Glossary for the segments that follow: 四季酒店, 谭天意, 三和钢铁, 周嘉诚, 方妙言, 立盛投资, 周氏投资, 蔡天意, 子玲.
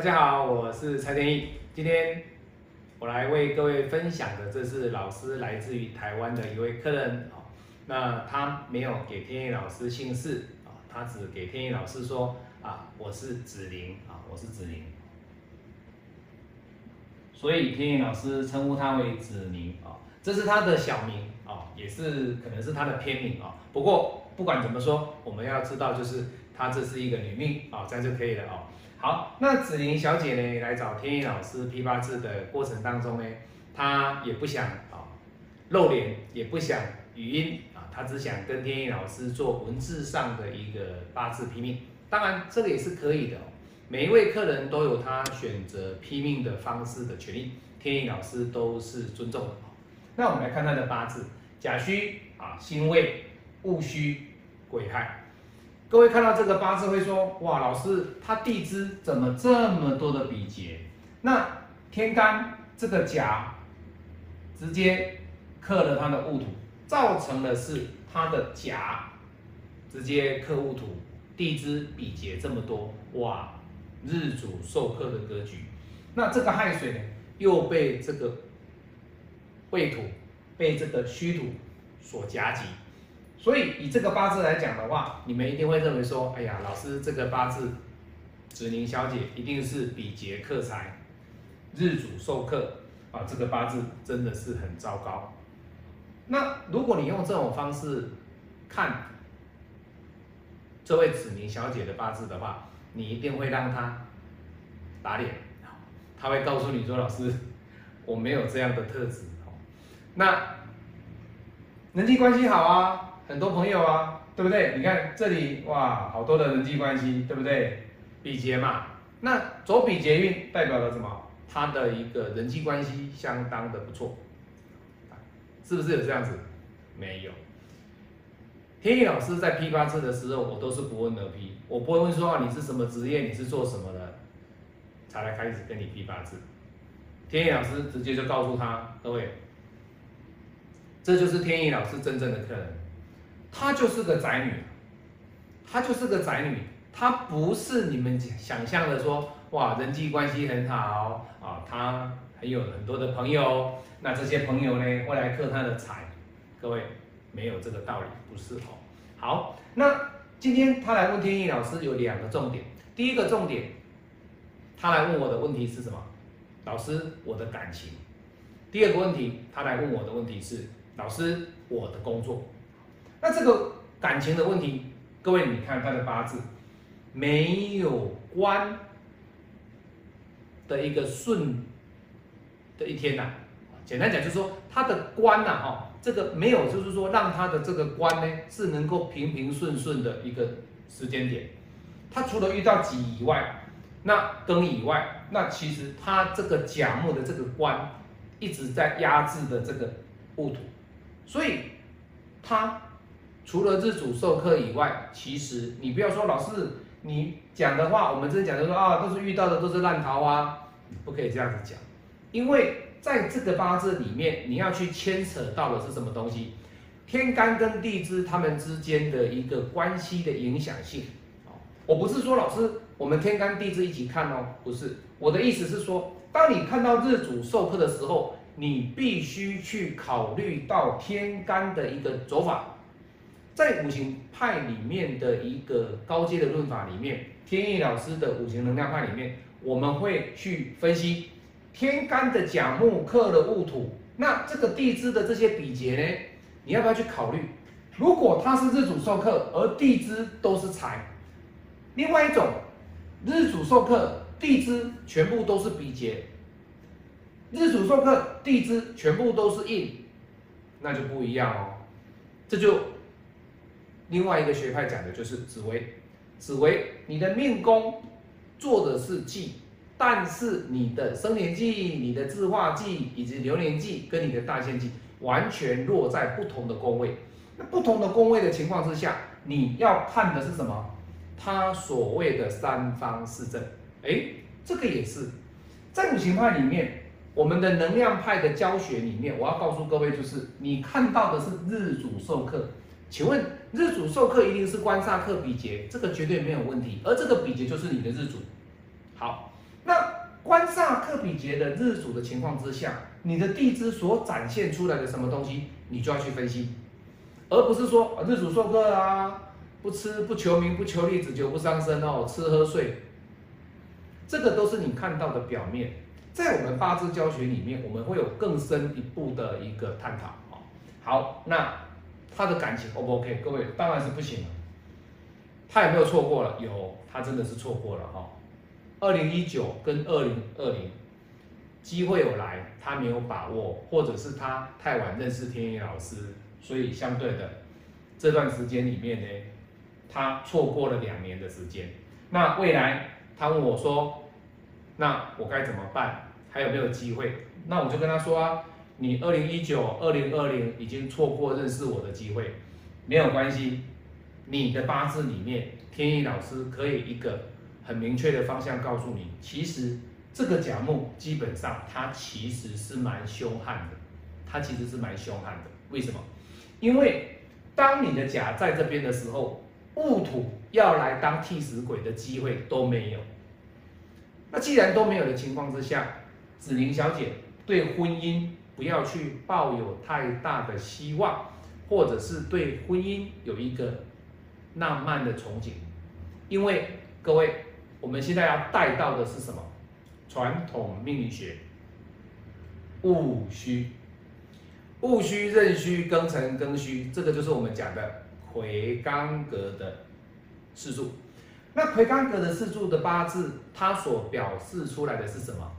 大家好，我是蔡天意。今天我来为各位分享的，这是老师来自于台湾的一位客人。那他没有给天意老师姓氏，他只给天意老师说啊，我是子玲啊，我是子玲。所以天意老师称呼他为子玲啊，这是他的小名啊，也是可能是他的偏名啊。不过不管怎么说，我们要知道就是她这是一个女命啊，这样就可以了哦。好，那子玲小姐呢来找天意老师批八字的过程当中呢，她也不想露脸，也不想语音啊，她只想跟天意老师做文字上的一个八字批命。当然，这个也是可以的哦。每一位客人都有他选择批命的方式的权利，天意老师都是尊重的哦。那我们来看他的八字，甲戌啊，辛未、戊戌、癸亥。各位看到这个八字会说，哇，老师他地支怎么这么多的比劫？那天干这个甲直接克了他的戊土，造成的是他的甲直接克戊土，地支比劫这么多，哇，日主受克的格局。那这个亥水呢，又被这个未土、被这个戌土所夹击。所以以这个八字来讲的话，你们一定会认为说，哎呀，老师这个八字，子玲小姐一定是比劫克财，日主受克啊，这个八字真的是很糟糕。那如果你用这种方式看这位子玲小姐的八字的话，你一定会让她打脸，她会告诉你说，老师，我没有这样的特质。那人际关系好啊。很多朋友啊，对不对？你看这里哇，好多的人际关系，对不对？比劫嘛，那走比劫运代表了什么？他的一个人际关系相当的不错，是不是有这样子？没有。天意老师在批八字的时候，我都是不问而批，我不会问说你是什么职业，你是做什么的，才来开始跟你批八字。天意老师直接就告诉他，各位，这就是天意老师真正的客人。她就是个宅女，她就是个宅女，她不是你们想象的说，哇，人际关系很好啊，她还有很多的朋友，那这些朋友呢会来克她的财，各位没有这个道理，不是哦。好，那今天她来问天意老师有两个重点，第一个重点，她来问我的问题是什么？老师，我的感情。第二个问题，她来问我的问题是，老师，我的工作。那这个感情的问题，各位你看他的八字没有官的一个顺的一天呐、啊，简单讲就是说他的官呐、啊，这个没有就是说让他的这个官呢是能够平平顺顺的一个时间点。他除了遇到己以外，那庚以外，那其实他这个甲木的这个官一直在压制的这个戊土，所以他除了日主受克以外，其实你不要说老师你讲的话，我们真的讲的说啊，都是遇到的都是烂桃啊，不可以这样子讲，因为在这个八字里面，你要去牵扯到的是什么东西？天干跟地支他们之间的一个关系的影响性。我不是说老师我们天干地支一起看哦，不是，我的意思是说，当你看到日主受克的时候，你必须去考虑到天干的一个走法。在五行派里面的一个高阶的论法里面，天意老师的五行能量派里面，我们会去分析天干的甲木克了戊土，那这个地支的这些比劫呢，你要不要去考虑？如果它是日主受克，而地支都是财；另外一种，日主受克，地支全部都是比劫，日主受克，地支全部都是印，那就不一样哦，这就。另外一个学派讲的就是紫微，紫微你的命宫做的是忌，但是你的生年忌、你的自化忌以及流年忌跟你的大限忌完全落在不同的宫位。那不同的宫位的情况之下，你要看的是什么？它所谓的三方四正，哎，这个也是在五行派里面，我们的能量派的教学里面，我要告诉各位就是，你看到的是日主受克。请问日主受克一定是官煞克比劫，这个绝对没有问题，而这个比劫就是你的日主。好，那观煞克比劫的日主的情况之下，你的地支所展现出来的什么东西，你就要去分析，而不是说日主受克啊，不吃不求名不求利，只求不伤身哦，吃喝睡，这个都是你看到的表面。在我们八字教学里面，我们会有更深一步的一个探讨。好，那他的感情 O 不 OK？ 各位当然是不行了。他有没有错过了？有，他真的是错过了哈。2019跟2020机会有来，他没有把握，或者是他太晚认识天意老师，所以相对的这段时间里面呢，他错过了2年的时间。那未来他问我说，那我该怎么办？还有没有机会？那我就跟他说啊，你2019、2020已经错过认识我的机会，没有关系。你的八字里面，天意老师可以一个很明确的方向告诉你，其实这个甲木基本上它其实是蛮凶悍的，它其实是蛮凶悍的。为什么？因为当你的甲在这边的时候，戊土要来当替死鬼的机会都没有。那既然都没有的情况之下，子玲小姐对婚姻不要去抱有太大的希望，或者是对婚姻有一个浪漫的憧憬，因为各位，我们现在要带到的是什么？传统命理学，戊戌、壬戌、庚辰、庚戌，这个就是我们讲的魁罡格的四柱。那魁罡格的四柱的八字，它所表示出来的是什么？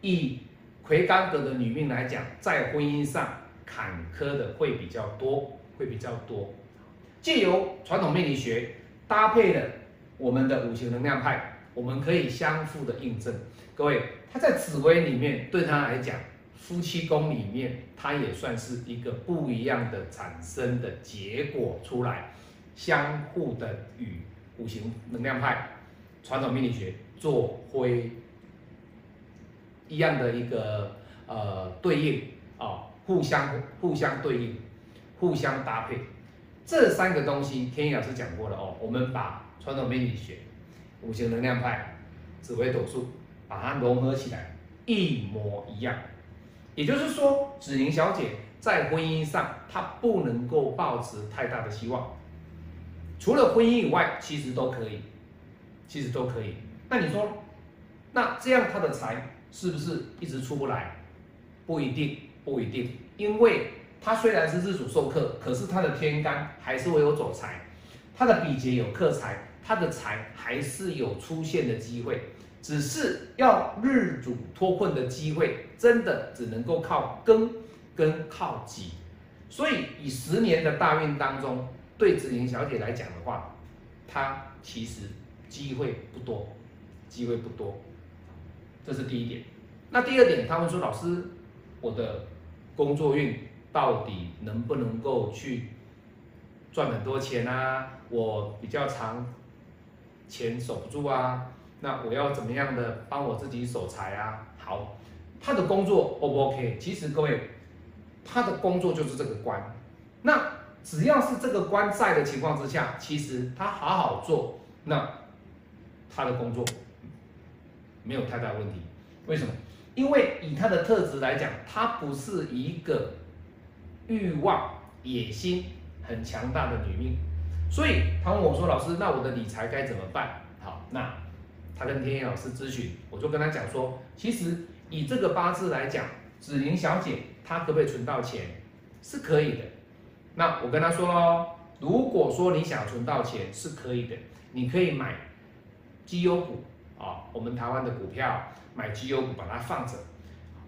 以魁罡格的女命来讲，在婚姻上坎坷的会比较多，借由传统命理学搭配了我们的五行能量派，我们可以相互的印证。各位，他在紫微里面，对他来讲，夫妻宫里面，他也算是一个不一样的产生的结果出来，相互的与五行能量派、传统命理学做一样的一个对应啊，互相对应，互相搭配。这三个东西，天意老师讲过了哦。我们把传统命理学、五行能量派、紫微斗数，把它融合起来，一模一样。也就是说，子玲小姐在婚姻上，她不能够抱持太大的希望。除了婚姻以外，其实都可以，那你说，那这样她的财是不是一直出不来？不一定，因为他虽然是日主受克，可是他的天干还是会有走财，他的比劫有克财，他的财还是有出现的机会，只是要日主脱困的机会，真的只能够靠庚跟靠己。所以以10年的大运当中，对子玲小姐来讲的话，她其实机会不多，这是第一点。那第二点，他们说老师，我的工作运到底能不能够去赚很多钱啊？我比较常钱守不住啊，那我要怎么样的帮我自己守财啊？好，他的工作 O 不 OK？ 其实各位，他的工作就是这个官，那只要是这个官在的情况之下，其实他好好做，那他的工作没有太大问题。为什么？因为以他的特质来讲，他不是一个欲望、野心很强大的女命，所以他问我说：“老师，那我的理财该怎么办？”好，那他跟天意老师咨询，我就跟他讲说，其实以这个八字来讲，子玲小姐她可不可以存到钱？是可以的。那我跟他说哦，如果说你想存到钱是可以的，你可以买绩优股啊，我们台湾的股票买绩优股把它放着，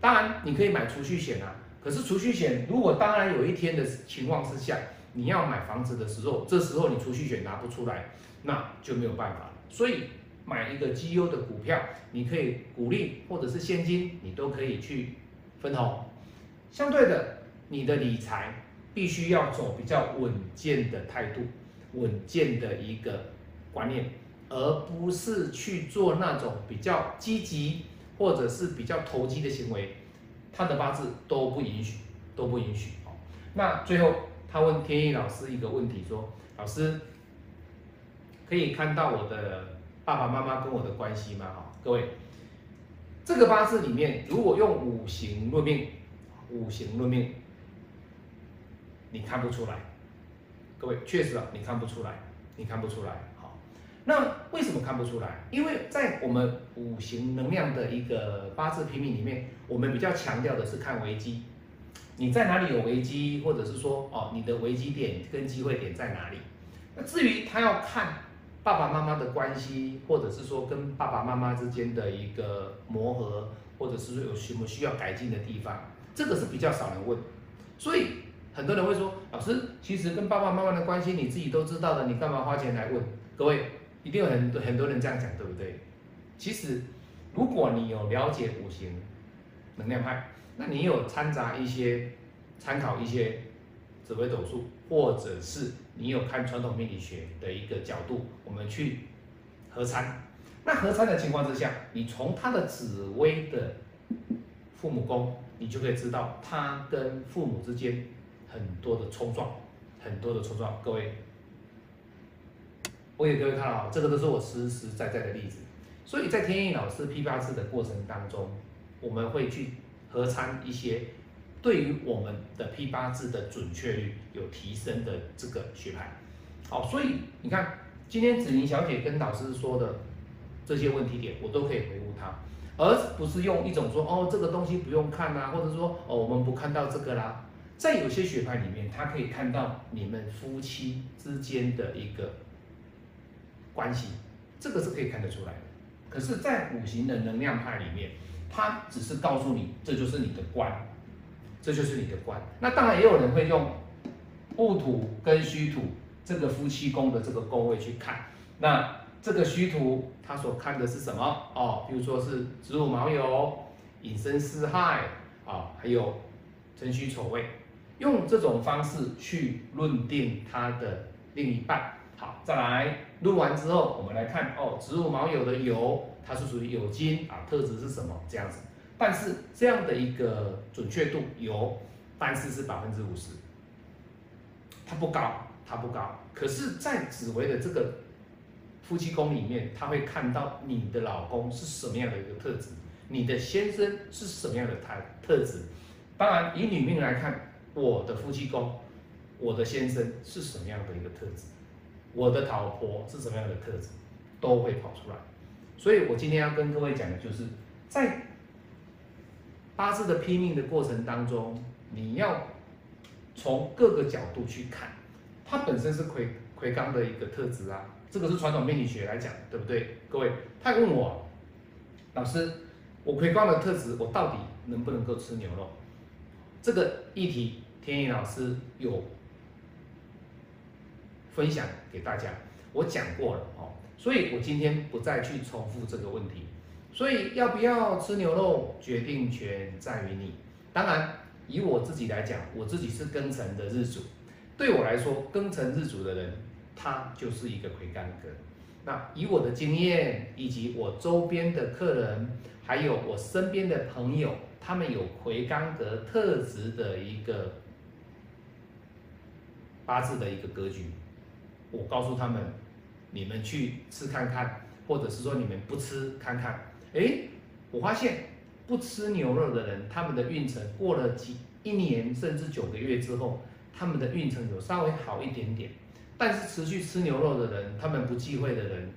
当然你可以买储蓄险啊。可是储蓄险，如果当然有一天的情况之下，你要买房子的时候，这时候你储蓄险拿不出来，那就没有办法。所以买一个绩优的股票，你可以股利或者是现金，你都可以去分红。相对的，你的理财必须要走比较稳健的态度，稳健的一个观念，而不是去做那种比较积极或者是比较投机的行为。他的八字都不允许，哦。那最后他问天意老师一个问题，说：“老师，可以看到我的爸爸妈妈跟我的关系吗？”哈，各位，这个八字里面，如果用五行论命，五行论命，你看不出来。各位，确实啊，你看不出来，你看不出来。好，那为什么看不出来？因为在我们五行能量的一个八字评比里面，我们比较强调的是看危机，你在哪里有危机，或者是说哦，你的危机点跟机会点在哪里？那至于他要看爸爸妈妈的关系，或者是说跟爸爸妈妈之间的一个磨合，或者是有什么需要改进的地方，这个是比较少人问。所以很多人会说，老师，其实跟爸爸妈妈的关系你自己都知道的，你干嘛花钱来问？各位，一定有很多人这样讲，对不对？其实，如果你有了解五行能量派，那你有参考一些紫微斗数，或者是你有看传统命理学的一个角度，我们去合参。那合参的情况之下，你从他的紫微的父母宫，你就可以知道他跟父母之间很多的冲撞，很多的冲撞。各位，我给各位看了，这个都是我实在的例子。所以在天意老师批八字的过程当中，我们会去合参一些对于我们的批八字的准确率有提升的这个学派。好，所以你看，今天子宁小姐跟老师说的这些问题点，我都可以回复她，而不是用一种说哦这个东西不用看啦、啊，或者说哦我们不看到这个啦。在有些学派里面，他可以看到你们夫妻之间的一个关系，这个是可以看得出来的。可是，在五行的能量派里面，他只是告诉你这就是你的官，这就是你的官。那当然也有人会用戊土跟戌土这个夫妻宫的这个宫位去看。那这个戌土他所看的是什么？哦，比如说是子午卯酉、寅申巳亥啊，还有辰戌丑未。用这种方式去论定他的另一半。好，再来论完之后，我们来看哦，子午卯酉的酉，它是属于酉金啊，特质是什么这样子。但是这样的一个准确度有，但是是50%，它不高，它不高。可是，在紫微的这个夫妻宫里面，他会看到你的老公是什么样的一个特质，你的先生是什么样的特质。当然，以女命来看，我的夫妻宫，我的先生是什么样的一个特质，我的老婆是什么样的特质，都会跑出来。所以我今天要跟各位讲的就是，在八字的批命的过程当中，你要从各个角度去看，它本身是魁罡的一个特质啊，这个是传统命理学来讲，对不对？各位，他问我，老师，我魁罡的特质，我到底能不能够吃牛肉？这个议题，天意老师有分享给大家，我讲过了哦，所以我今天不再去重复这个问题。所以要不要吃牛肉，决定权在于你。当然，以我自己来讲，我自己是庚辰的日主，对我来说，庚辰日主的人，他就是一个魁罡格。那以我的经验，以及我周边的客人，还有我身边的朋友，他们有魁罡格特质的一个八字的一个格局，我告诉他们，你们去吃看看，或者是说你们不吃看看。哎，我发现不吃牛肉的人，他们的运程过了一年甚至9个月之后，他们的运程有稍微好一点点。但是持续吃牛肉的人，他们不忌讳的人，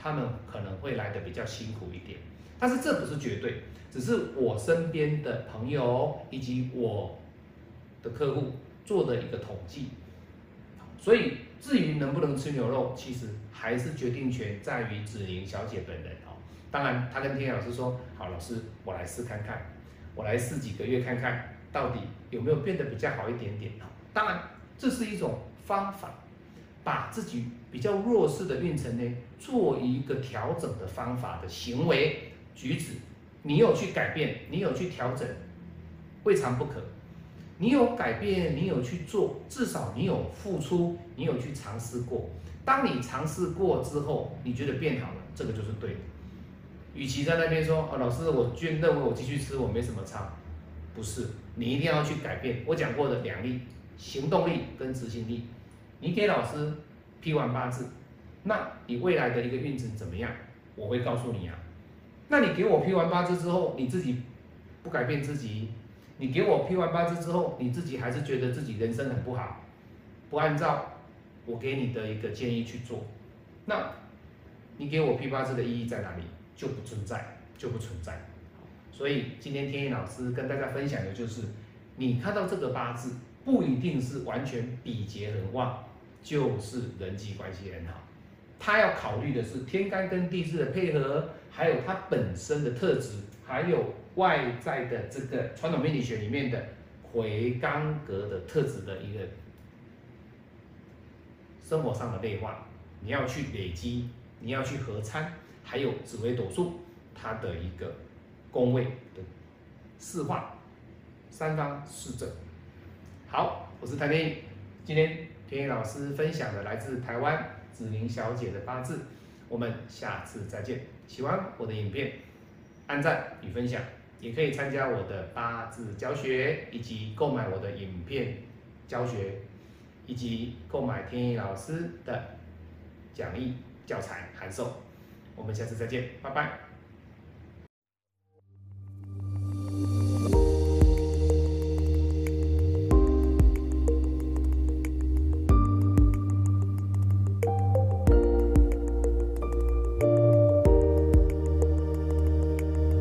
他们可能会来得比较辛苦一点。但是这不是绝对，只是我身边的朋友以及我的客户做的一个统计。所以至于能不能吃牛肉，其实还是决定权在于子宁小姐本人哦。当然，她跟天野老师说：“好，老师，我来试看看，我来试几个月看看，到底有没有变得比较好一点点。”当然，这是一种方法。把自己比较弱势的运程呢，做一个调整的方法的行为举止，你有去改变，你有去调整，未尝不可。你有改变，你有去做，至少你有付出，你有去尝试过。当你尝试过之后，你觉得变好了，这个就是对的。与其在那边说啊、哦，老师，我认为我继续吃，我没什么差，不是，你一定要去改变。我讲过的2力，行动力跟执行力。你给老师批完八字，那你未来的一个运程怎么样？我会告诉你啊。那你给我批完八字之后，你自己不改变自己，你给我批完八字之后，你自己还是觉得自己人生很不好，不按照我给你的一个建议去做，那你给我批八字的意义在哪里？就不存在，就不存在。所以今天天意老师跟大家分享的就是，你看到这个八字不一定是完全比劫很旺，就是人际关系很好。他要考虑的是天干跟地支的配合，还有他本身的特质，还有外在的这个传统命理学里面的回刚格的特质的一个生活上的内化。你要去累积，你要去合参，还有紫微斗数它的一个宫位的四化三方四正。好，我是谭天意，今天天意老师分享的来自台湾子玲小姐的八字，我们下次再见。喜欢我的影片，按赞与分享，也可以参加我的八字教学，以及购买我的影片教学，以及购买天意老师的讲义教材函授。我们下次再见，拜拜。